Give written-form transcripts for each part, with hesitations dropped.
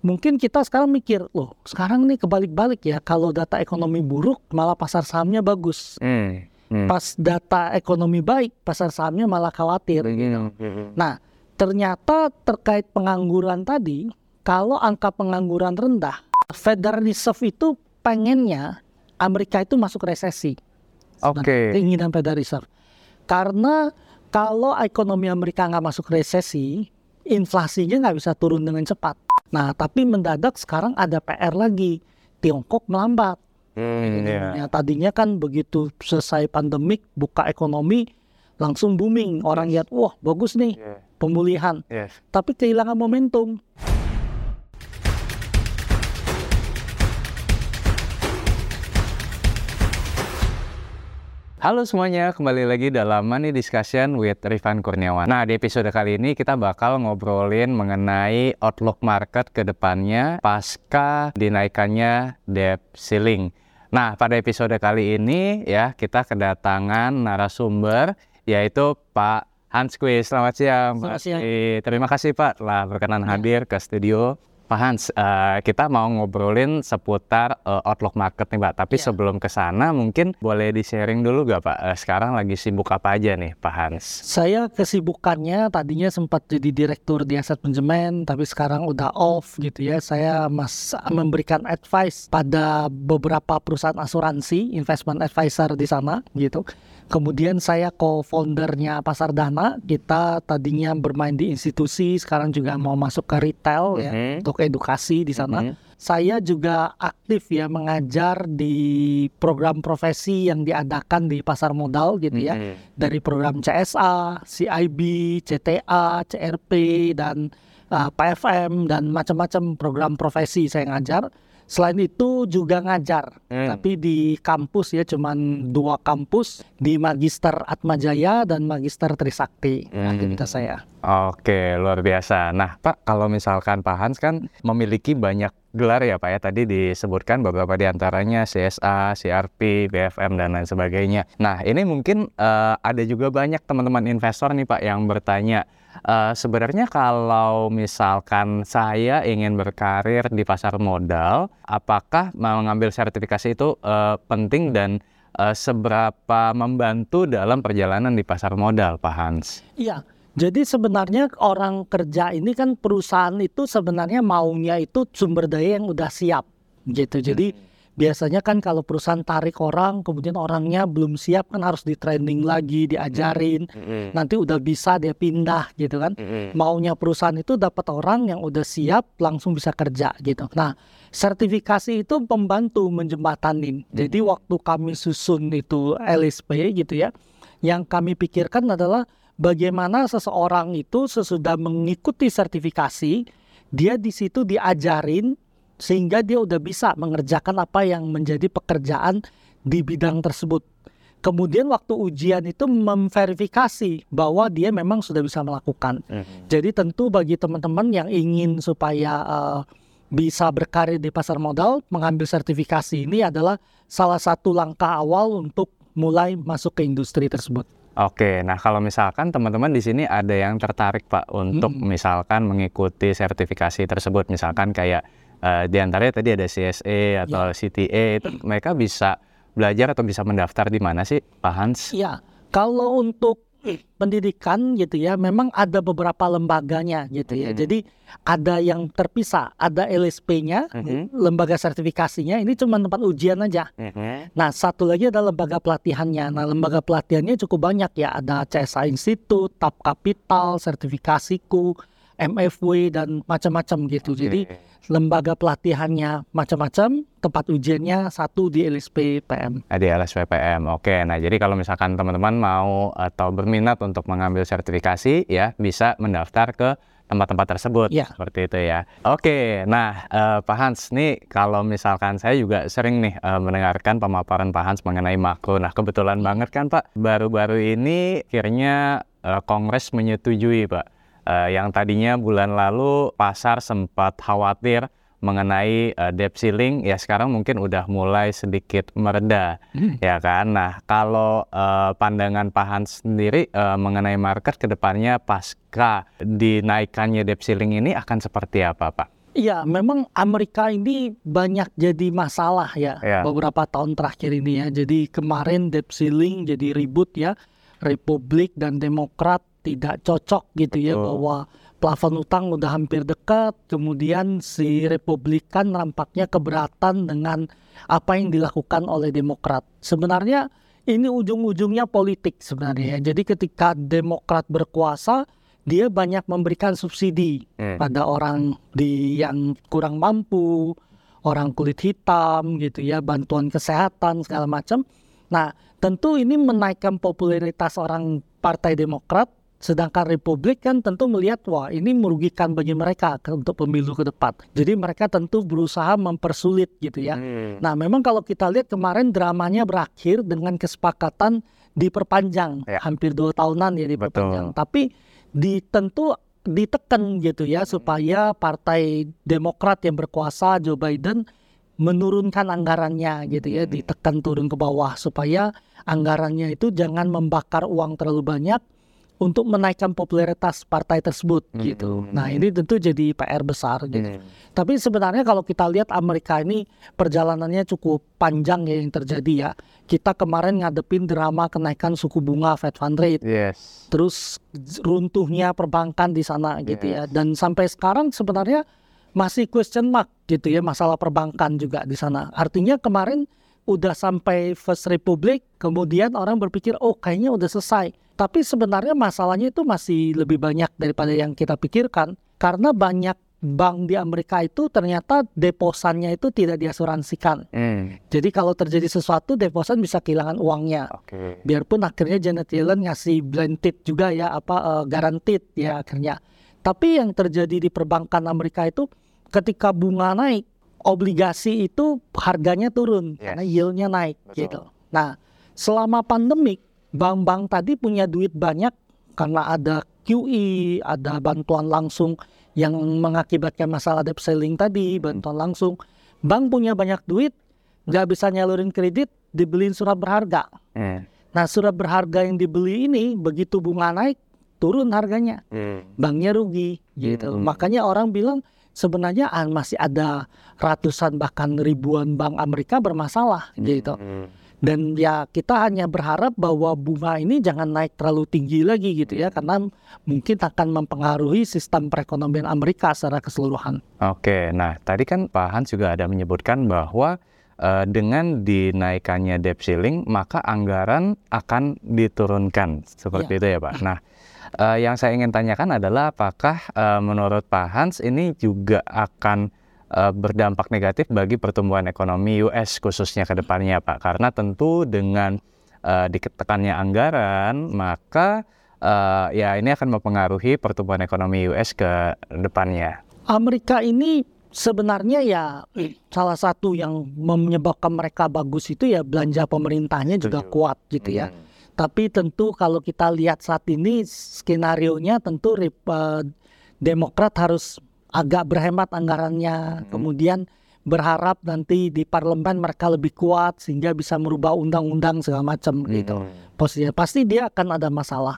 Mungkin kita sekarang mikir, loh sekarang nih kebalik-balik ya, kalau data ekonomi buruk malah pasar sahamnya bagus. Pas data ekonomi baik, pasar sahamnya malah khawatir. Nah, ternyata terkait pengangguran tadi, kalau angka pengangguran rendah, Federal Reserve itu pengennya Amerika itu masuk resesi. Oke. Keinginan Federal Reserve. Karena kalau ekonomi Amerika nggak masuk resesi, inflasinya nggak bisa turun dengan cepat. Nah, tapi mendadak sekarang ada PR lagi. Tiongkok melambat. Ya, tadinya kan begitu selesai pandemik, buka ekonomi, langsung booming. Orang lihat, wah bagus nih pemulihan. Tapi kehilangan momentum. Halo semuanya, kembali lagi dalam Money Discussion with Rifan Kurniawan. Nah, di episode kali ini kita bakal ngobrolin mengenai outlook market ke depannya pasca dinaikannya debt ceiling. Nah, pada episode kali ini ya kita kedatangan narasumber yaitu Pak Hans Kwee. Selamat siang, Pak. Terima kasih, Pak, telah berkenan hadir ke studio. Pak Hans, kita mau ngobrolin seputar outlook market nih, Pak. Tapi sebelum ke sana mungkin boleh di-sharing dulu nggak, Pak? Sekarang lagi sibuk apa aja nih, Pak Hans? Saya kesibukannya tadinya sempat jadi direktur di aset manajemen, tapi sekarang udah off gitu ya. Saya memberikan advice pada beberapa perusahaan asuransi, investment advisor di sana gitu. Kemudian saya co-foundernya Pasar Dana. Kita tadinya bermain di institusi, sekarang juga mau masuk ke retail ya, untuk edukasi di sana. Saya juga aktif ya mengajar di program profesi yang diadakan di pasar modal gitu ya, dari program CSA, CIB, CTA, CRP dan PFM dan macam-macam program profesi saya ngajar. Selain itu juga ngajar, tapi di kampus ya, cuman 2 kampus, di Magister Atmajaya dan Magister Trisakti aktivitas saya. Oke, luar biasa. Nah, Pak, kalau misalkan Pak Hans kan memiliki banyak gelar ya, Pak ya, tadi disebutkan beberapa di antaranya CSA, CRP, BFM dan lain sebagainya. Nah, ini mungkin ada juga banyak teman-teman investor nih, Pak, yang bertanya, sebenarnya kalau misalkan saya ingin berkarir di pasar modal, apakah mengambil sertifikasi itu penting dan seberapa membantu dalam perjalanan di pasar modal, Pak Hans? Iya. Jadi sebenarnya orang kerja ini kan, perusahaan itu sebenarnya maunya itu sumber daya yang udah siap gitu. Jadi biasanya kan kalau perusahaan tarik orang, kemudian orangnya belum siap kan harus di training lagi, diajarin. Nanti udah bisa dia pindah gitu kan. Maunya perusahaan itu dapat orang yang udah siap langsung bisa kerja gitu. Nah, sertifikasi itu pembantu menjembatanin. Jadi waktu kami susun itu LSP gitu ya, yang kami pikirkan adalah bagaimana seseorang itu sesudah mengikuti sertifikasi, dia di situ diajarin sehingga dia udah bisa mengerjakan apa yang menjadi pekerjaan di bidang tersebut. Kemudian waktu ujian itu memverifikasi bahwa dia memang sudah bisa melakukan. Jadi tentu bagi teman-teman yang ingin supaya bisa berkarir di pasar modal, mengambil sertifikasi ini adalah salah satu langkah awal untuk mulai masuk ke industri tersebut. Oke, nah kalau misalkan teman-teman di sini ada yang tertarik, Pak, untuk misalkan mengikuti sertifikasi tersebut, misalkan kayak di antaranya tadi ada CSA atau CTA, itu mereka bisa belajar atau bisa mendaftar di mana sih, Pak Hans? Iya, kalau untuk pendidikan gitu ya, memang ada beberapa lembaganya gitu ya. Jadi ada yang terpisah, ada LSP-nya, lembaga sertifikasinya, ini cuma tempat ujian aja. Nah, satu lagi ada lembaga pelatihannya. Nah, lembaga pelatihannya cukup banyak ya. Ada CESA Institute, Tap Capital, Sertifikasiku, MFW dan macam-macam gitu. Jadi lembaga pelatihannya macam-macam, tempat ujiannya satu di LSP PM. Di LSP PM, oke. Nah, jadi kalau misalkan teman-teman mau atau berminat untuk mengambil sertifikasi ya, bisa mendaftar ke tempat-tempat tersebut, seperti itu ya. Oke, nah Pak Hans, nih kalau misalkan saya juga sering nih mendengarkan pemaparan Pak Hans mengenai makro. Nah, kebetulan banget kan, Pak, baru-baru ini akhirnya Kongres menyetujui, Pak, yang tadinya bulan lalu pasar sempat khawatir mengenai debt ceiling, ya sekarang mungkin udah mulai sedikit mereda, ya kan? Nah, kalau pandangan Pak Hans sendiri mengenai market ke depannya pasca dinaikannya debt ceiling ini akan seperti apa, Pak? Iya, memang Amerika ini banyak jadi masalah ya, beberapa tahun terakhir ini ya. Jadi kemarin debt ceiling jadi ribut ya, Republik dan Demokrat tidak cocok gitu ya, bahwa plafon utang udah hampir dekat. Kemudian si Republikan nampaknya keberatan dengan apa yang dilakukan oleh Demokrat. Sebenarnya ini ujung-ujungnya politik sebenarnya ya. Jadi ketika Demokrat berkuasa, dia banyak memberikan subsidi pada orang yang kurang mampu, orang kulit hitam gitu ya, bantuan kesehatan segala macam. Nah, tentu ini menaikkan popularitas orang Partai Demokrat, sedangkan Republik kan tentu melihat wah ini merugikan bagi mereka untuk pemilu ke depan. Jadi mereka tentu berusaha mempersulit gitu ya. Nah, memang kalau kita lihat kemarin dramanya berakhir dengan kesepakatan diperpanjang hampir 2 tahunan ya diperpanjang. Betul. Tapi tentu ditekan gitu ya supaya Partai Demokrat yang berkuasa Joe Biden menurunkan anggarannya gitu ya, ditekan turun ke bawah supaya anggarannya itu jangan membakar uang terlalu banyak untuk menaikkan popularitas partai tersebut gitu. Nah, ini tentu jadi PR besar gitu. Tapi sebenarnya kalau kita lihat Amerika ini perjalanannya cukup panjang ya yang terjadi ya. Kita kemarin ngadepin drama kenaikan suku bunga Fed Fund Rate. Yes. Terus runtuhnya perbankan di sana gitu ya. Dan sampai sekarang sebenarnya masih question mark gitu ya masalah perbankan juga di sana. Artinya kemarin udah sampai First Republic, kemudian orang berpikir oh kayaknya udah selesai. Tapi sebenarnya masalahnya itu masih lebih banyak daripada yang kita pikirkan. Karena banyak bank di Amerika itu ternyata deposannya itu tidak diasuransikan. Jadi kalau terjadi sesuatu, deposan bisa kehilangan uangnya. Okay. Biarpun akhirnya Janet Yellen ngasih blended juga ya, guaranteed ya akhirnya. Tapi yang terjadi di perbankan Amerika itu ketika bunga naik, obligasi itu harganya turun. Karena yieldnya naik. Gitu. Nah, selama pandemik, bank-bank tadi punya duit banyak karena ada QE, ada bantuan langsung yang mengakibatkan masalah debt ceiling tadi, bantuan langsung. Bank punya banyak duit, nggak bisa nyalurin kredit, dibeliin surat berharga. Nah, surat berharga yang dibeli ini begitu bunga naik, turun harganya. Banknya rugi gitu. Makanya orang bilang sebenarnya masih ada ratusan bahkan ribuan bank Amerika bermasalah gitu. Dan ya kita hanya berharap bahwa bunga ini jangan naik terlalu tinggi lagi gitu ya, karena mungkin akan mempengaruhi sistem perekonomian Amerika secara keseluruhan. Oke, nah tadi kan Pak Hans juga ada menyebutkan bahwa dengan dinaikannya debt ceiling maka anggaran akan diturunkan seperti itu ya Pak. Nah yang saya ingin tanyakan adalah apakah menurut Pak Hans ini juga akan berdampak negatif bagi pertumbuhan ekonomi US khususnya ke depannya Pak. Karena tentu dengan ditekannya anggaran maka ya ini akan mempengaruhi pertumbuhan ekonomi US ke depannya. Amerika ini sebenarnya ya salah satu yang menyebabkan mereka bagus itu ya belanja pemerintahnya juga kuat gitu ya. Tapi tentu kalau kita lihat saat ini skenarionya tentu Demokrat harus agak berhemat anggarannya, kemudian berharap nanti di parlemen mereka lebih kuat sehingga bisa merubah undang-undang segala macam gitu. Posisinya pasti dia akan ada masalah.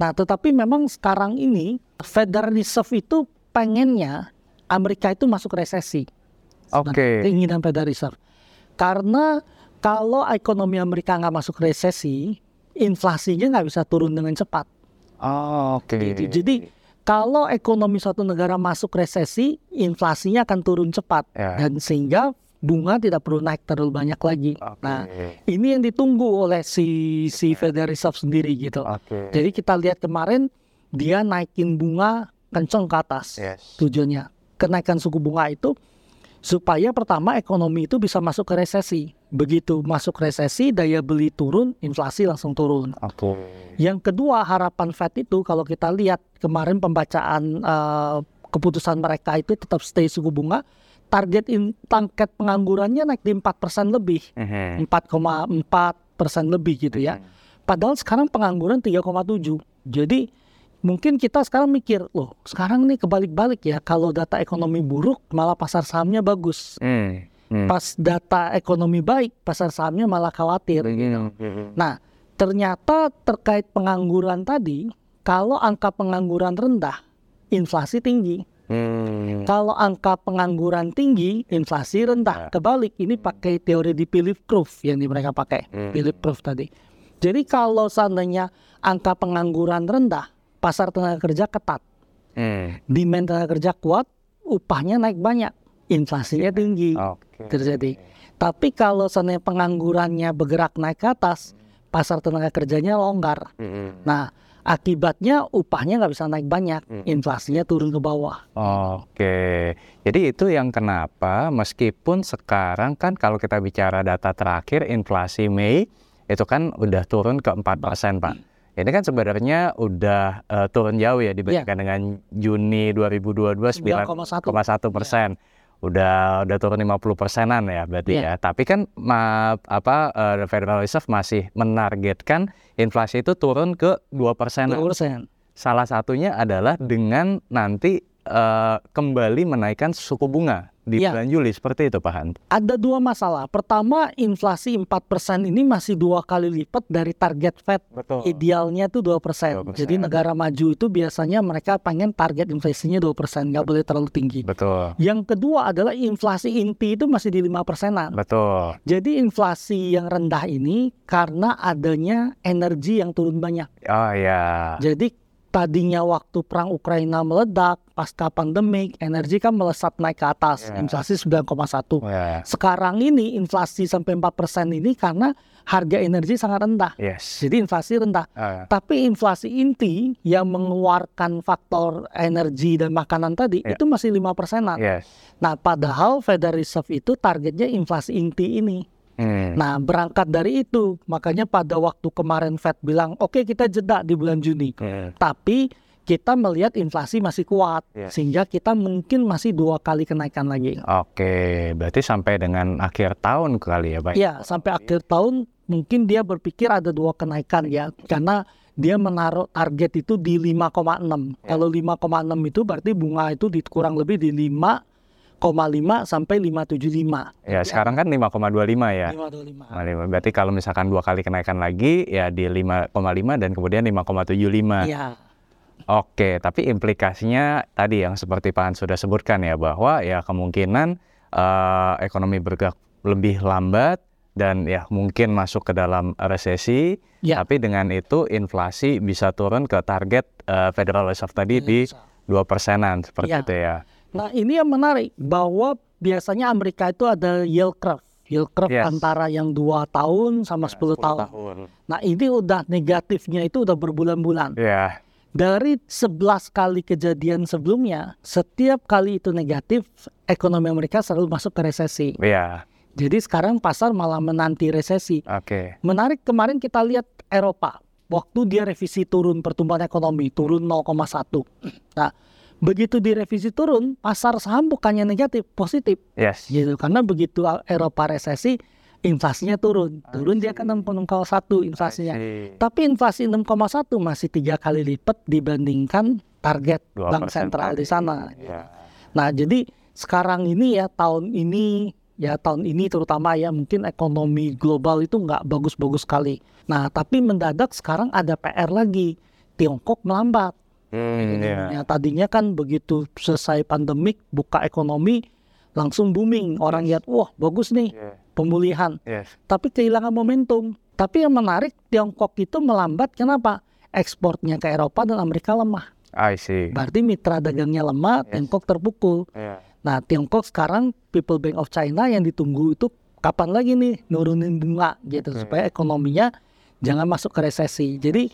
Nah, tetapi memang sekarang ini Federal Reserve itu pengennya Amerika itu masuk resesi. Keinginan Federal Reserve. Karena kalau ekonomi Amerika nggak masuk resesi, inflasinya nggak bisa turun dengan cepat. Gitu. Jadi kalau ekonomi suatu negara masuk resesi, inflasinya akan turun cepat. Dan sehingga bunga tidak perlu naik terlalu banyak lagi. Nah, ini yang ditunggu oleh si Federal Reserve sendiri gitu. Jadi kita lihat kemarin, dia naikin bunga kencang ke atas. Tujuannya, kenaikan suku bunga itu, supaya pertama ekonomi itu bisa masuk ke resesi. Begitu masuk resesi, daya beli turun, inflasi langsung turun. Yang kedua, harapan Fed itu kalau kita lihat kemarin pembacaan keputusan mereka itu tetap stay suku bunga. Target penganggurannya naik di 4% lebih, 4,4% lebih gitu ya. Padahal sekarang pengangguran 3,7. Jadi mungkin kita sekarang mikir, loh sekarang nih kebalik-balik ya. Kalau data ekonomi buruk malah pasar sahamnya bagus. Pas data ekonomi baik pasar sahamnya malah khawatir. Nah, ternyata terkait pengangguran tadi, kalau angka pengangguran rendah, inflasi tinggi. Kalau angka pengangguran tinggi, inflasi rendah. Kebalik, ini pakai teori di Phillips Curve yang mereka pakai, Phillips Curve tadi. Jadi kalau seandainya angka pengangguran rendah, pasar tenaga kerja ketat, demand tenaga kerja kuat, upahnya naik banyak, inflasinya tinggi terjadi. Tapi kalau seandainya penganggurannya bergerak naik ke atas, pasar tenaga kerjanya longgar. Nah, akibatnya upahnya nggak bisa naik banyak, inflasinya turun ke bawah. Oke, jadi itu yang kenapa meskipun sekarang kan kalau kita bicara data terakhir inflasi Mei itu kan udah turun ke 4%, Pak. Ini kan sebenarnya udah turun jauh ya dibandingkan dengan Juni 2022 9,1%. Udah turun 50%-an ya berarti ya. Tapi kan Federal Reserve masih menargetkan inflasi itu turun ke 2%. Salah satunya adalah dengan nanti kembali menaikkan suku bunga di bulan Juli, seperti itu Pak Han. Ada dua masalah. Pertama, inflasi 4% ini masih 2 kali lipat dari target Fed. Idealnya itu 2%. Jadi negara maju itu biasanya mereka pengen target inflasinya 2%, nggak boleh terlalu tinggi. Yang kedua adalah inflasi inti itu masih di 5%-an. Jadi inflasi yang rendah ini karena adanya energi yang turun banyak. Jadi tadinya waktu perang Ukraina meledak, pasca pandemik, energi kan melesat naik ke atas, inflasi 9,1. Sekarang ini inflasi sampai 4% ini karena harga energi sangat rendah. Jadi inflasi rendah. Tapi inflasi inti yang mengeluarkan faktor energi dan makanan tadi itu masih 5%-an. Nah, padahal Federal Reserve itu targetnya inflasi inti ini. Nah, berangkat dari itu, makanya pada waktu kemarin Fed bilang, oke, kita jeda di bulan Juni. Tapi kita melihat inflasi masih kuat, sehingga kita mungkin masih 2 kali kenaikan lagi. Berarti sampai dengan akhir tahun kali ya, Pak? Iya, sampai akhir tahun mungkin dia berpikir ada 2 kenaikan ya, karena dia menaruh target itu di 5,6. Kalau 5,6 itu berarti bunga itu kurang lebih di 5,5 sampai 5,75. Ya, sekarang kan 5,25 ya. 5,25. Berarti kalau misalkan 2 kali kenaikan lagi ya di 5,5 dan kemudian 5,75. Iya. Oke, tapi implikasinya tadi yang seperti Pak Han sudah sebutkan ya, bahwa ya kemungkinan ekonomi bergerak lebih lambat dan ya mungkin masuk ke dalam resesi. Tapi dengan itu inflasi bisa turun ke target Federal Reserve tadi di 2%-an seperti itu ya. Nah, ini yang menarik bahwa biasanya Amerika itu ada yield curve. Yield curve antara yang 2 tahun sama 10 tahun. Nah, ini udah negatifnya itu udah berbulan-bulan. Dari 11 kali kejadian sebelumnya, setiap kali itu negatif, ekonomi Amerika selalu masuk ke resesi. Jadi sekarang pasar malah menanti resesi. Menarik, kemarin kita lihat Eropa. Waktu dia revisi turun pertumbuhan ekonomi, turun 0,1. Nah, begitu direvisi turun, pasar saham bukannya negatif, positif. Gitu. Karena begitu Eropa resesi, inflasinya turun. Dia ke 6,1 inflasinya. Tapi inflasi 6,1 masih 3 kali lipat dibandingkan target bank sentral di sana. Nah, jadi sekarang ini ya tahun ini terutama ya mungkin ekonomi global itu nggak bagus-bagus sekali. Nah, tapi mendadak sekarang ada PR lagi. Tiongkok melambat. Ya, tadinya kan begitu selesai pandemik buka ekonomi langsung booming, orang lihat wah bagus nih pemulihan, tapi kehilangan momentum. Tapi yang menarik Tiongkok itu melambat, kenapa? Ekspornya ke Eropa dan Amerika lemah. Berarti mitra dagangnya lemah, Tiongkok terpukul. Nah, Tiongkok sekarang People Bank of China yang ditunggu itu kapan lagi nih nurunin bunga gitu supaya ekonominya jangan masuk ke resesi. Jadi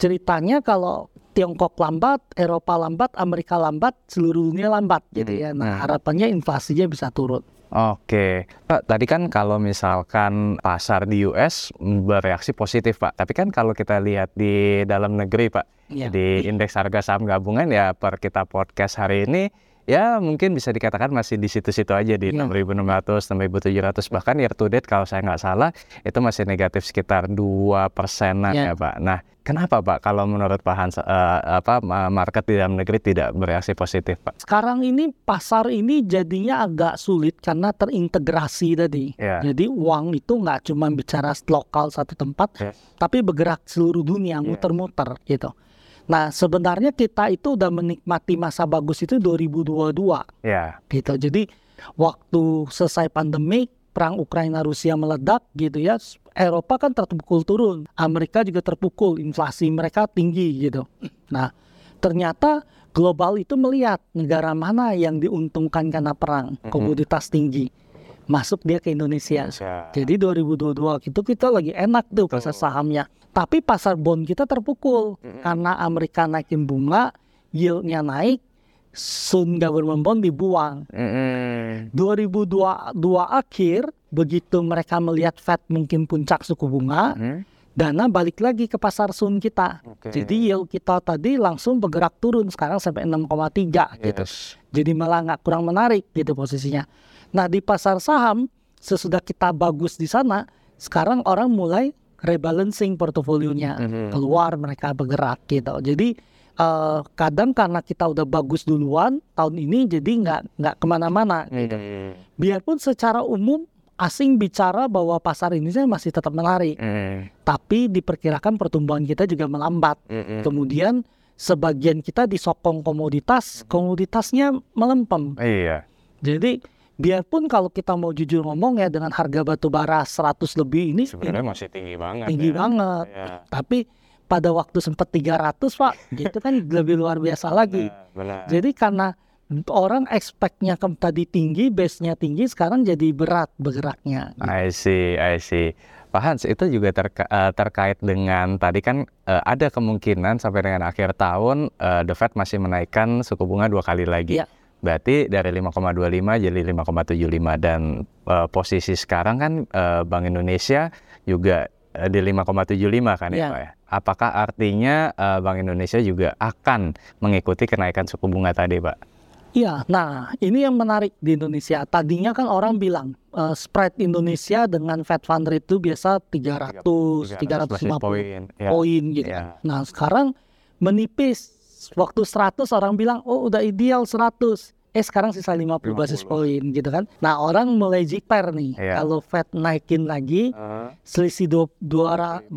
ceritanya kalau Tiongkok lambat, Eropa lambat, Amerika lambat, seluruhnya lambat gitu ya. Nah, harapannya inflasinya bisa turun. Pak, tadi kan kalau misalkan pasar di US bereaksi positif, Pak. Tapi kan kalau kita lihat di dalam negeri, Pak, di indeks harga saham gabungan ya per kita podcast hari ini, ya mungkin bisa dikatakan masih di situ-situ aja di 6.600, 6.700, bahkan year to date kalau saya nggak salah itu masih negatif sekitar 2%-an ya Pak. Nah, kenapa Pak kalau menurut Pak Hans market di dalam negeri tidak bereaksi positif Pak? Sekarang ini pasar ini jadinya agak sulit karena terintegrasi tadi. Jadi uang itu nggak cuma bicara lokal satu tempat, tapi bergerak seluruh dunia, muter-muter gitu. Nah, sebenarnya kita itu udah menikmati masa bagus itu 2022. Yeah. Gitu. Jadi waktu selesai pandemi, perang Ukraina Rusia meledak gitu ya, Eropa kan terpukul turun, Amerika juga terpukul, inflasi mereka tinggi gitu. Nah, ternyata global itu melihat negara mana yang diuntungkan karena perang, komoditas tinggi. Masuk dia ke Indonesia. Yeah. Jadi 2022 itu kita lagi enak tuh pasar sahamnya. Tapi pasar bond kita terpukul karena Amerika naikin bunga, yieldnya naik, soon government bond dibuang. 2022 akhir begitu mereka melihat Fed mungkin puncak suku bunga, dana balik lagi ke pasar soon kita. Jadi yield kita tadi langsung bergerak turun sekarang sampai 6,3 gitu. Jadi malah nggak kurang menarik gitu posisinya. Nah, di pasar saham sesudah kita bagus di sana, sekarang orang mulai rebalancing portofolionya, keluar mereka bergerak gitu. Jadi kadang karena kita udah bagus duluan tahun ini, jadi nggak kemana-mana gitu. Biarpun secara umum asing bicara bahwa pasar Indonesia masih tetap menarik, tapi diperkirakan pertumbuhan kita juga melambat. Kemudian sebagian kita disokong komoditas, komoditasnya melempem. Jadi biarpun kalau kita mau jujur ngomong ya, dengan harga batu bara 100 lebih ini sebenarnya masih tinggi banget. Tinggi banget. Ya. Tapi pada waktu sempat 300, Pak, itu kan lebih luar biasa lagi. Benar. Jadi karena orang expect-nya tadi tinggi, base-nya tinggi, sekarang jadi berat bergeraknya. Gitu. I see. Pak Hans, itu juga terkait dengan tadi kan ada kemungkinan sampai dengan akhir tahun The Fed masih menaikkan suku bunga 2 kali lagi. Ya. Berarti dari 5,25 jadi 5,75 dan posisi sekarang kan Bank Indonesia juga di 5,75 kan ya Pak ya. Apakah artinya Bank Indonesia juga akan mengikuti kenaikan suku bunga tadi Pak? Iya, nah ini yang menarik di Indonesia. Tadinya kan orang bilang spread Indonesia dengan Fed Fund Rate itu biasa 300-350 poin gitu. Yeah. Nah sekarang menipis. Waktu 100 orang bilang, oh udah ideal 100. Sekarang sisa 50 basis poin gitu kan. Nah orang mulai jiper nih. Yeah. Kalau Fed naikin lagi, selisih 25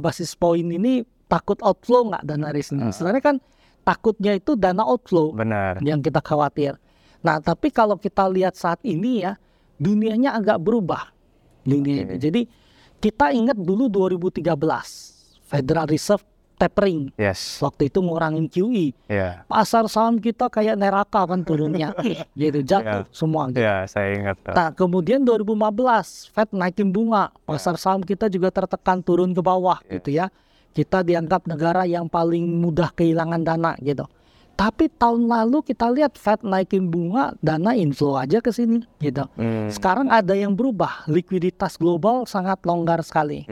basis poin ini takut outflow nggak dana reasoning? Sebenarnya kan takutnya itu dana outflow. Benar. Yang kita khawatir. Nah tapi kalau kita lihat saat ini ya, dunianya agak berubah. Dunia ini. Jadi kita ingat dulu 2013, Federal Reserve tapering. Yes. Waktu itu ngurangin QE. Yeah. Pasar saham kita kayak neraka kan turunnya. Gitu jatuh semua. Gitu. Yeah, saya ingat. Nah, kemudian 2015 Fed naikin bunga, pasar saham kita juga tertekan turun ke bawah gitu ya. Kita dianggap negara yang paling mudah kehilangan dana gitu. Tapi tahun lalu kita lihat Fed naikin bunga, dana inflow aja ke sini gitu. Sekarang ada yang berubah, likuiditas global sangat longgar sekali.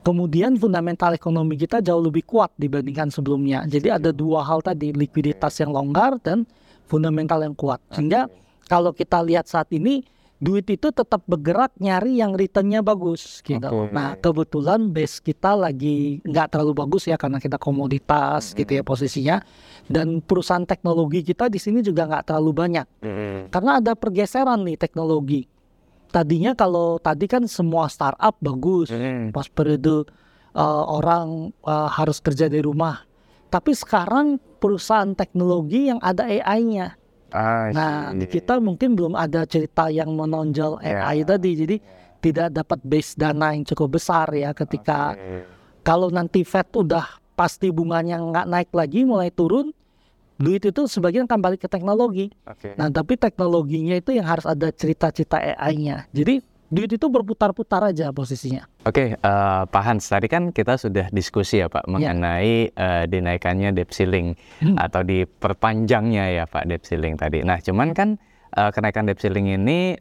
Kemudian fundamental ekonomi kita jauh lebih kuat dibandingkan sebelumnya. Jadi ada 2 hal tadi, likuiditas yang longgar dan fundamental yang kuat. Sehingga kalau kita lihat saat ini, duit itu tetap bergerak nyari yang returnnya bagus gitu. Nah kebetulan base kita lagi nggak terlalu bagus ya, karena kita komoditas gitu ya posisinya. Dan perusahaan teknologi kita di sini juga nggak terlalu banyak. Karena ada pergeseran nih teknologi. Tadinya kalau tadi kan semua startup bagus, pas periode orang harus kerja dari rumah. Tapi sekarang perusahaan teknologi yang ada AI-nya. Nah kita mungkin belum ada cerita yang menonjol AI tadi. Jadi tidak dapat base dana yang cukup besar ya ketika kalau nanti Fed udah pasti bunganya nggak naik lagi mulai turun. Duit itu sebagian akan balik ke teknologi. Nah, tapi teknologinya itu yang harus ada cerita-cerita AI-nya. Jadi duit itu berputar-putar aja posisinya. Oke, Pak Hans, tadi kan kita sudah diskusi ya Pak mengenai dinaikannya debt ceiling atau diperpanjangnya ya Pak debt ceiling tadi. Nah, cuman kan kenaikan debt ceiling ini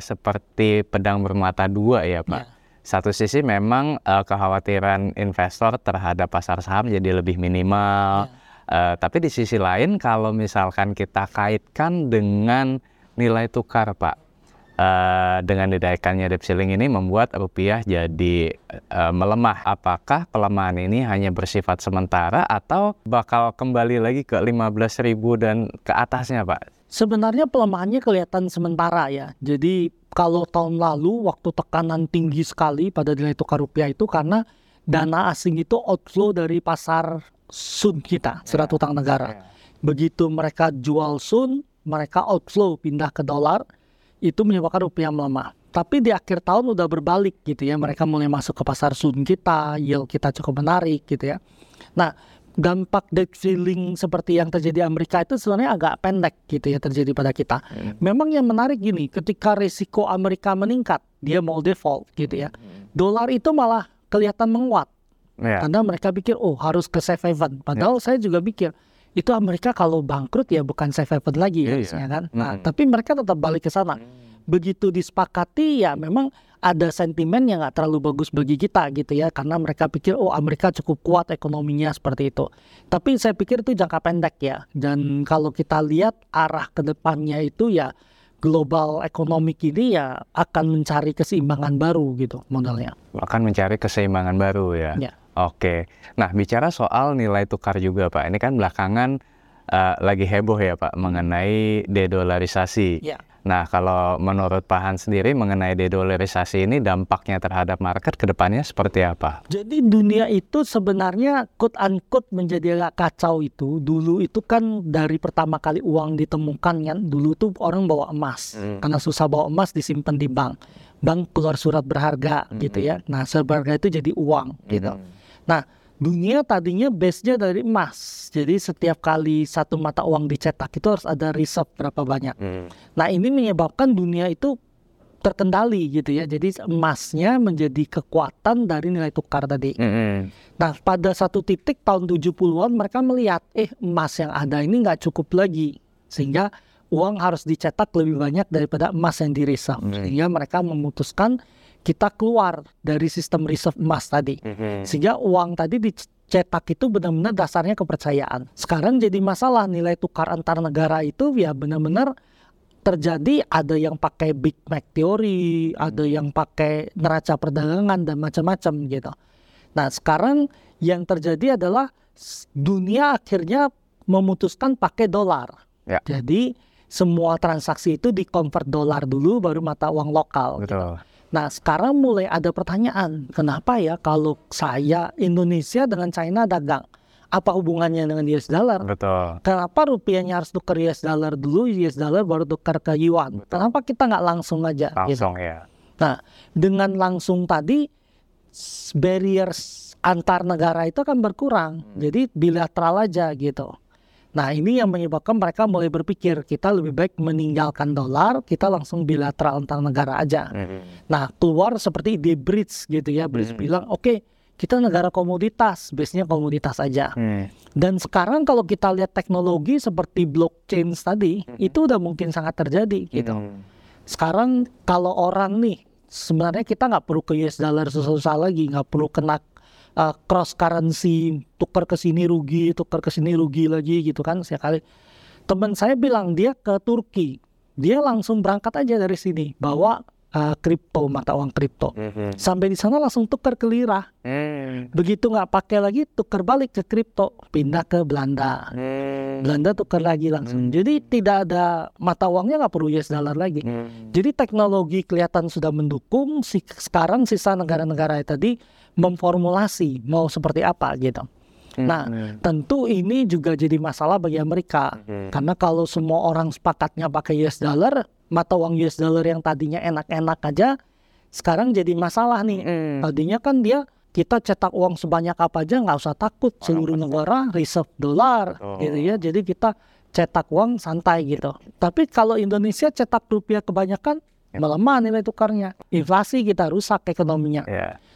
seperti pedang bermata dua ya Pak. Satu sisi memang kekhawatiran investor terhadap pasar saham jadi lebih minimal. Tapi di sisi lain kalau misalkan kita kaitkan dengan nilai tukar Pak, dengan didaikannya debt ceiling ini membuat rupiah jadi melemah. Apakah pelemahan ini hanya bersifat sementara atau bakal kembali lagi ke 15.000 dan ke atasnya Pak? Sebenarnya pelemahannya kelihatan sementara ya. Jadi kalau tahun lalu waktu tekanan tinggi sekali pada nilai tukar rupiah itu karena dana asing itu outflow dari pasar sun kita, surat utang negara. Begitu mereka jual sun, mereka outflow pindah ke dolar, itu menyebabkan rupiah melemah. Tapi di akhir tahun udah berbalik gitu ya, mereka mulai masuk ke pasar sun kita, yield kita cukup menarik gitu ya. Nah, dampak debt ceiling seperti yang terjadi Amerika itu sebenarnya agak pendek gitu ya terjadi pada kita. Memang yang menarik gini, ketika risiko Amerika meningkat, dia mau default gitu ya. Dolar itu malah kelihatan menguat. Karena mereka pikir, oh harus ke safe haven. Padahal saya juga pikir, itu Amerika kalau bangkrut ya bukan safe haven lagi harusnya kan. Nah, tapi mereka tetap balik ke sana. Begitu disepakati ya memang ada sentimen yang gak terlalu bagus bagi kita gitu ya. Karena mereka pikir oh Amerika cukup kuat ekonominya seperti itu. Tapi saya pikir itu jangka pendek ya. Dan kalau kita lihat arah ke depannya itu ya global ekonomi ini ya akan mencari keseimbangan baru gitu modalnya. Akan mencari keseimbangan baru ya? Ya. Oke. Nah bicara soal nilai tukar juga Pak. Ini kan belakangan lagi heboh ya Pak mengenai dedolarisasi. Ya. Nah, kalau menurut Pak Hans sendiri mengenai dedolarisasi ini dampaknya terhadap market ke depannya seperti apa? Jadi dunia itu sebenarnya quote-unquote menjadi agak kacau itu. Dulu itu kan dari pertama kali uang ditemukan kan, dulu tuh orang bawa emas. Karena susah bawa emas disimpan di bank. Bank keluar surat berharga gitu ya. Nah, surat berharga itu jadi uang gitu. Nah, dunia tadinya base-nya dari emas. Jadi setiap kali satu mata uang dicetak itu harus ada reserve berapa banyak. Nah ini menyebabkan dunia itu terkendali gitu ya. Jadi emasnya menjadi kekuatan dari nilai tukar tadi. Nah pada satu titik tahun 70-an mereka melihat emas yang ada ini nggak cukup lagi. Sehingga uang harus dicetak lebih banyak daripada emas yang di reserve. Sehingga mereka memutuskan kita keluar dari sistem reserve emas tadi. Sehingga uang tadi dicetak itu benar-benar dasarnya kepercayaan. Sekarang jadi masalah nilai tukar antar negara itu ya benar-benar terjadi ada yang pakai Big Mac Theory, ada yang pakai neraca perdagangan dan macam-macam gitu. Nah sekarang yang terjadi adalah dunia akhirnya memutuskan pakai dolar. Ya. Jadi semua transaksi itu di-convert dolar dulu baru mata uang lokal. Betul. Gitu. Nah sekarang mulai ada pertanyaan, kenapa ya kalau saya Indonesia dengan China dagang, apa hubungannya dengan US dollar? Betul. Kenapa rupiahnya harus tukar US dollar dulu, US dollar baru tukar ke yuan? Betul. Kenapa kita nggak langsung aja? Langsung gitu? Ya. Nah dengan langsung tadi barrier antar negara itu akan berkurang, jadi bilateral aja gitu. Nah ini yang menyebabkan mereka mulai berpikir kita lebih baik meninggalkan dolar, kita langsung bilateral antar negara aja. Nah keluar seperti di bridge gitu ya, bridge bilang oke, kita negara komoditas, base-nya komoditas aja. Dan sekarang kalau kita lihat teknologi seperti blockchain tadi, itu udah mungkin sangat terjadi gitu. Sekarang kalau orang nih, sebenarnya kita nggak perlu ke US dollar susah-susah lagi, nggak perlu kena cross currency, tukar ke sini rugi lagi gitu kan sekali. Teman saya bilang dia ke Turki, dia langsung berangkat aja dari sini bawa kripto, mata uang kripto. Sampai di sana langsung tukar ke lira. Begitu nggak pakai lagi tukar balik ke kripto, pindah ke Belanda. Belanda tukar lagi langsung. Jadi tidak ada mata uangnya, nggak perlu US dollar lagi. Jadi teknologi kelihatan sudah mendukung. Sekarang sisa negara-negara tadi memformulasi mau seperti apa gitu. Nah tentu ini juga jadi masalah bagi Amerika. Karena kalau semua orang sepakatnya pakai US dollar, mata uang US dollar yang tadinya enak-enak aja sekarang jadi masalah nih. Tadinya kan dia kita cetak uang sebanyak apa aja nggak usah takut, seluruh negara reserve dolar gitu ya. Jadi kita cetak uang santai gitu. Tapi kalau Indonesia cetak rupiah kebanyakan, melemah nilai tukarnya, inflasi kita rusak ekonominya.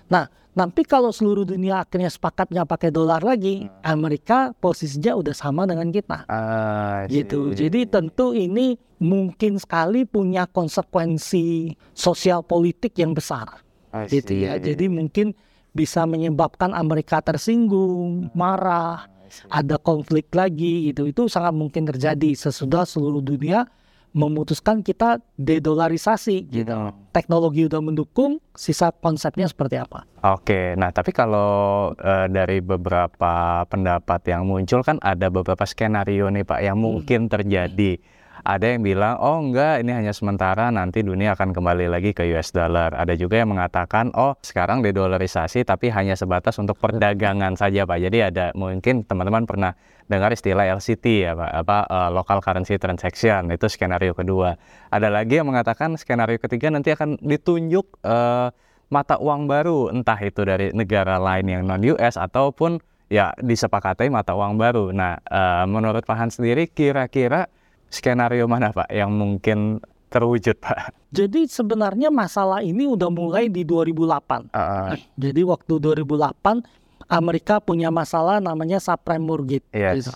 Nah nanti kalau seluruh dunia akhirnya sepakatnya pakai dolar lagi, Amerika posisinya udah sama dengan kita. Gitu. Jadi tentu ini mungkin sekali punya konsekuensi sosial politik yang besar. Gitu ya. Jadi mungkin bisa menyebabkan Amerika tersinggung, marah, ada konflik lagi gitu. Itu sangat mungkin terjadi sesudah seluruh dunia memutuskan kita dedolarisasi gitu. Teknologi udah mendukung, sisa konsepnya seperti apa? Oke, nah tapi kalau dari beberapa pendapat yang muncul kan ada beberapa skenario nih Pak yang mungkin terjadi. Ada yang bilang, oh enggak, ini hanya sementara, nanti dunia akan kembali lagi ke US dollar. Ada juga yang mengatakan, oh sekarang dedolarisasi tapi hanya sebatas untuk perdagangan saja Pak. Jadi ada, mungkin teman-teman pernah dengar istilah LCT ya Pak, local currency transaction, itu skenario kedua. Ada lagi yang mengatakan skenario ketiga nanti akan ditunjuk mata uang baru, entah itu dari negara lain yang non-US ataupun ya disepakati mata uang baru. Nah, menurut Pak Hans sendiri kira-kira skenario mana Pak yang mungkin terwujud Pak? Jadi sebenarnya masalah ini udah mulai di 2008. Jadi waktu 2008 Amerika punya masalah namanya subprime mortgage. Yes.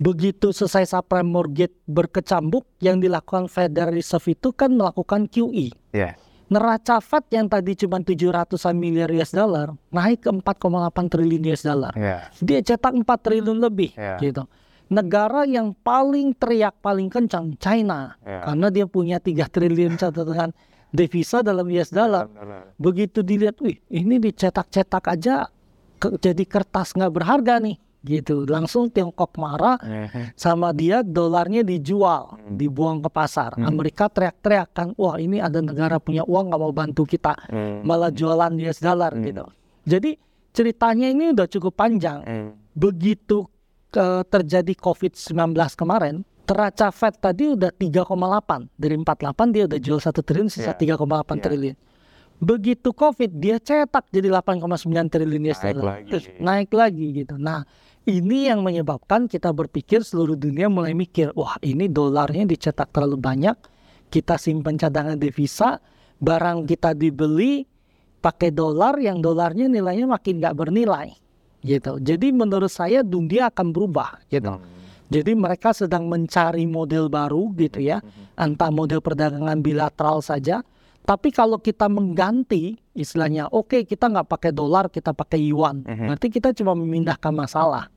Begitu selesai subprime mortgage berkecambuk, yang dilakukan Federal Reserve itu kan melakukan QE. Yeah. Neraca Fed yang tadi cuma 700-an miliar US dollar naik ke 4,8 triliun US dollar. Yeah. Dia cetak 4 triliun lebih, yeah, gitu. Negara yang paling teriak paling kencang China, yeah, karena dia punya 3 triliun catatan devisa dalam US dollar. Begitu dilihat, wih, ini dicetak-cetak aja jadi kertas nggak berharga nih, gitu. Langsung Tiongkok marah sama dia, dolarnya dijual, dibuang ke pasar. Amerika teriak-teriak kan, wah ini ada negara punya uang nggak mau bantu kita, malah jualan US dollar, gitu. Jadi ceritanya ini udah cukup panjang. Begitu terjadi COVID-19 kemarin, neraca Fed tadi udah 3,8, dari 4,8 dia udah jual 1 triliun, sisa 3,8 triliun. Begitu COVID dia cetak jadi 8,9 triliun US dollar, naik lagi gitu. Nah, ini yang menyebabkan kita berpikir, seluruh dunia mulai mikir, wah ini dolarnya dicetak terlalu banyak, kita simpan cadangan devisa, barang kita dibeli pakai dolar yang dolarnya nilainya makin nggak bernilai, gitu. Jadi menurut saya dunia akan berubah, gitu. Jadi mereka sedang mencari model baru, gitu ya, entah model perdagangan bilateral saja. Tapi kalau kita mengganti istilahnya, oke, kita nggak pakai dolar, kita pakai yuan, berarti kita cuma memindahkan masalah,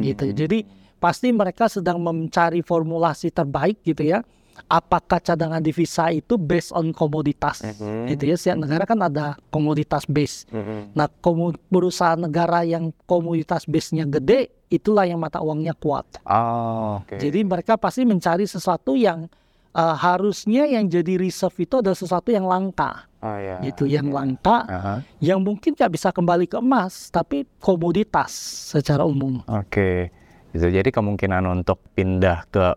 gitu. Jadi pasti mereka sedang mencari formulasi terbaik, gitu ya. Apakah cadangan devisa itu based on komoditas, gitu ya? Setiap negara kan ada komoditas base. Nah, perusahaan negara yang komoditas base-nya gede, itulah yang mata uangnya kuat. Oh, okay. Jadi mereka pasti mencari sesuatu yang harusnya yang jadi reserve itu adalah sesuatu yang langka, gitu, yang langka, yang mungkin nggak bisa kembali ke emas, tapi komoditas secara umum. Oke, jadi kemungkinan untuk pindah ke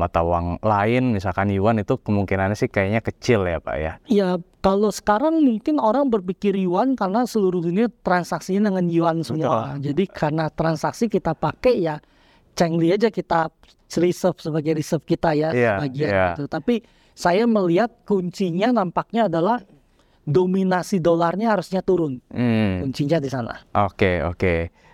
mata uang lain, misalkan yuan, itu kemungkinannya sih kayaknya kecil ya Pak ya? Iya, kalau sekarang mungkin orang berpikir yuan karena seluruh dunia transaksinya dengan yuan semua. Jadi karena transaksi kita pakai ya, cengli aja kita reserve sebagai reserve kita ya, sebagian gitu. Tapi saya melihat kuncinya nampaknya adalah dominasi dolarnya harusnya turun. Kuncinya di sana. Oke.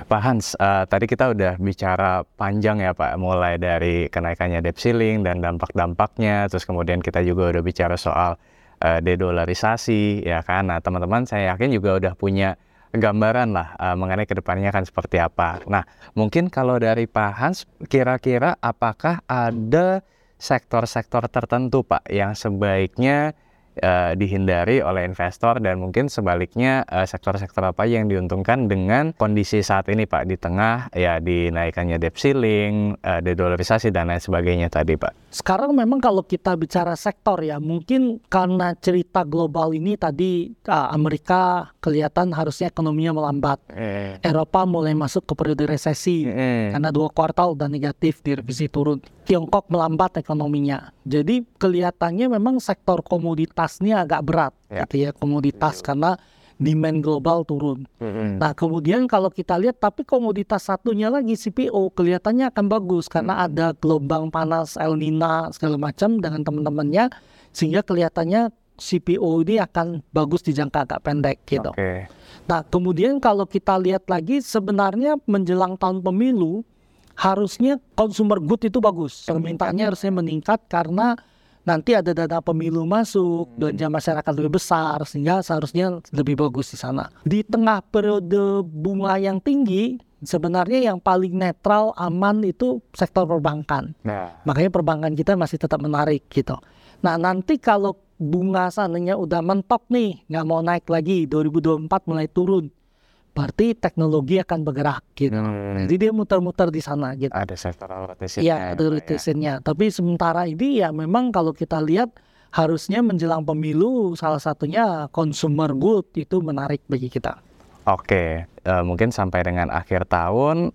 Pak Hans, tadi kita udah bicara panjang ya Pak, mulai dari kenaikannya debt ceiling dan dampak-dampaknya, terus kemudian kita juga udah bicara soal dedolarisasi ya kan. Nah, teman-teman saya yakin juga udah punya gambaran lah mengenai kedepannya akan seperti apa. Nah, mungkin kalau dari Pak Hans, kira-kira apakah ada sektor-sektor tertentu Pak yang sebaiknya dihindari oleh investor, dan mungkin sebaliknya sektor-sektor apa yang diuntungkan dengan kondisi saat ini Pak, di tengah ya dinaikannya debt ceiling, dedolarisasi dan lain sebagainya tadi Pak? Sekarang memang kalau kita bicara sektor ya, mungkin karena cerita global ini tadi, Amerika kelihatan harusnya ekonominya melambat, Eropa mulai masuk ke periode resesi, karena 2 kuartal udah negatif, direvisi turun. Tiongkok melambat ekonominya. Jadi kelihatannya memang sektor komoditasnya agak berat, gitu ya, komoditas, karena demand global turun. Nah, kemudian kalau kita lihat, tapi komoditas satunya lagi CPO kelihatannya akan bagus karena ada gelombang panas El Nino segala macam dengan teman-temannya, sehingga kelihatannya CPO ini akan bagus di jangka agak pendek, gitu. Nah, kemudian kalau kita lihat lagi, sebenarnya menjelang tahun pemilu harusnya consumer good itu bagus. Permintaannya harusnya meningkat karena nanti ada dana pemilu masuk, belanja masyarakat lebih besar, sehingga seharusnya lebih bagus di sana. Di tengah periode bunga yang tinggi, sebenarnya yang paling netral, aman itu sektor perbankan. Makanya perbankan kita masih tetap menarik, gitu. Nah, nanti kalau bunga sananya udah mentok nih, nggak mau naik lagi, 2024 mulai turun, berarti teknologi akan bergerak gitu. Jadi dia muter-muter di sana gitu. Ada sectoral rotation. Iya, ada rotation-nya. Tapi sementara ini ya memang kalau kita lihat harusnya menjelang pemilu salah satunya consumer good itu menarik bagi kita. Oke, mungkin sampai dengan akhir tahun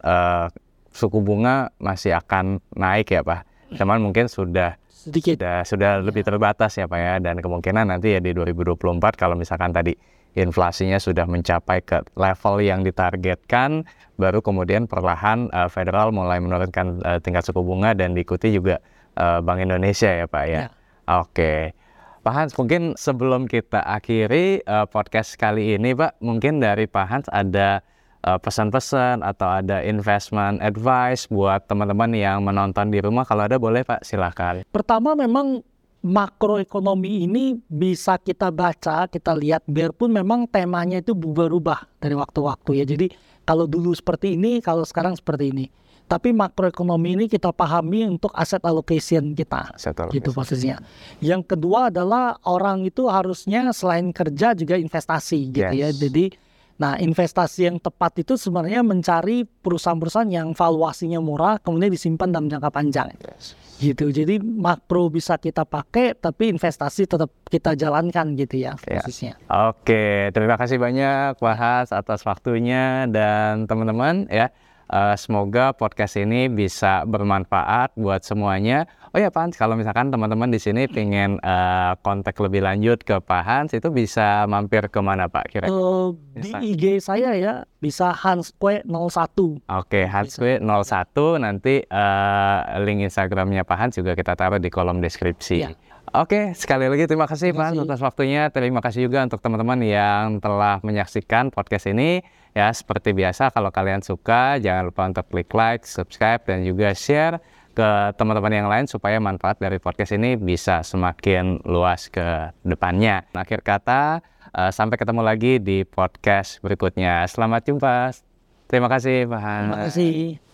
suku bunga masih akan naik ya Pak. Cuman mungkin sudah sedikit sudah lebih terbatas ya Pak ya, dan kemungkinan nanti ya di 2024 kalau misalkan tadi inflasinya sudah mencapai ke level yang ditargetkan, baru kemudian perlahan federal mulai menurunkan tingkat suku bunga dan diikuti juga Bank Indonesia ya Pak ya. Oke, Pak Hans, mungkin sebelum kita akhiri podcast kali ini Pak, mungkin dari Pak Hans ada pesan-pesan atau ada investment advice buat teman-teman yang menonton di rumah, kalau ada boleh Pak silakan. Pertama memang makroekonomi ini bisa kita baca, kita lihat, biarpun memang temanya itu berubah dari waktu-waktu ya. Jadi kalau dulu seperti ini, kalau sekarang seperti ini. Tapi makroekonomi ini kita pahami untuk asset allocation kita, gitu posisinya. Yang kedua adalah orang itu harusnya selain kerja juga investasi gitu ya. Jadi, nah investasi yang tepat itu sebenarnya mencari perusahaan-perusahaan yang valuasinya murah, kemudian disimpan dalam jangka panjang. Gitu, jadi makro bisa kita pakai, tapi investasi tetap kita jalankan gitu ya prosesnya. Ya. Oke, terima kasih banyak Pak Hans atas waktunya dan teman-teman ya. Semoga podcast ini bisa bermanfaat buat semuanya. Oh ya Pak Hans, kalau misalkan teman-teman di sini pengen kontak lebih lanjut ke Pak Hans, itu bisa mampir kemana Pak kira-kira? Di IG saya ya, bisa Hans Kwee 01. Oke, Hans Kwee 01, nanti link Instagramnya Pak Hans juga kita taruh di kolom deskripsi. Ya. Oke, sekali lagi terima kasih Pak atas waktunya. Terima kasih juga untuk teman-teman yang telah menyaksikan podcast ini. Ya, seperti biasa kalau kalian suka jangan lupa untuk klik like, subscribe dan juga share ke teman-teman yang lain supaya manfaat dari podcast ini bisa semakin luas ke depannya. Akhir kata, sampai ketemu lagi di podcast berikutnya. Selamat jumpa. Terima kasih Pak Hans. Terima kasih.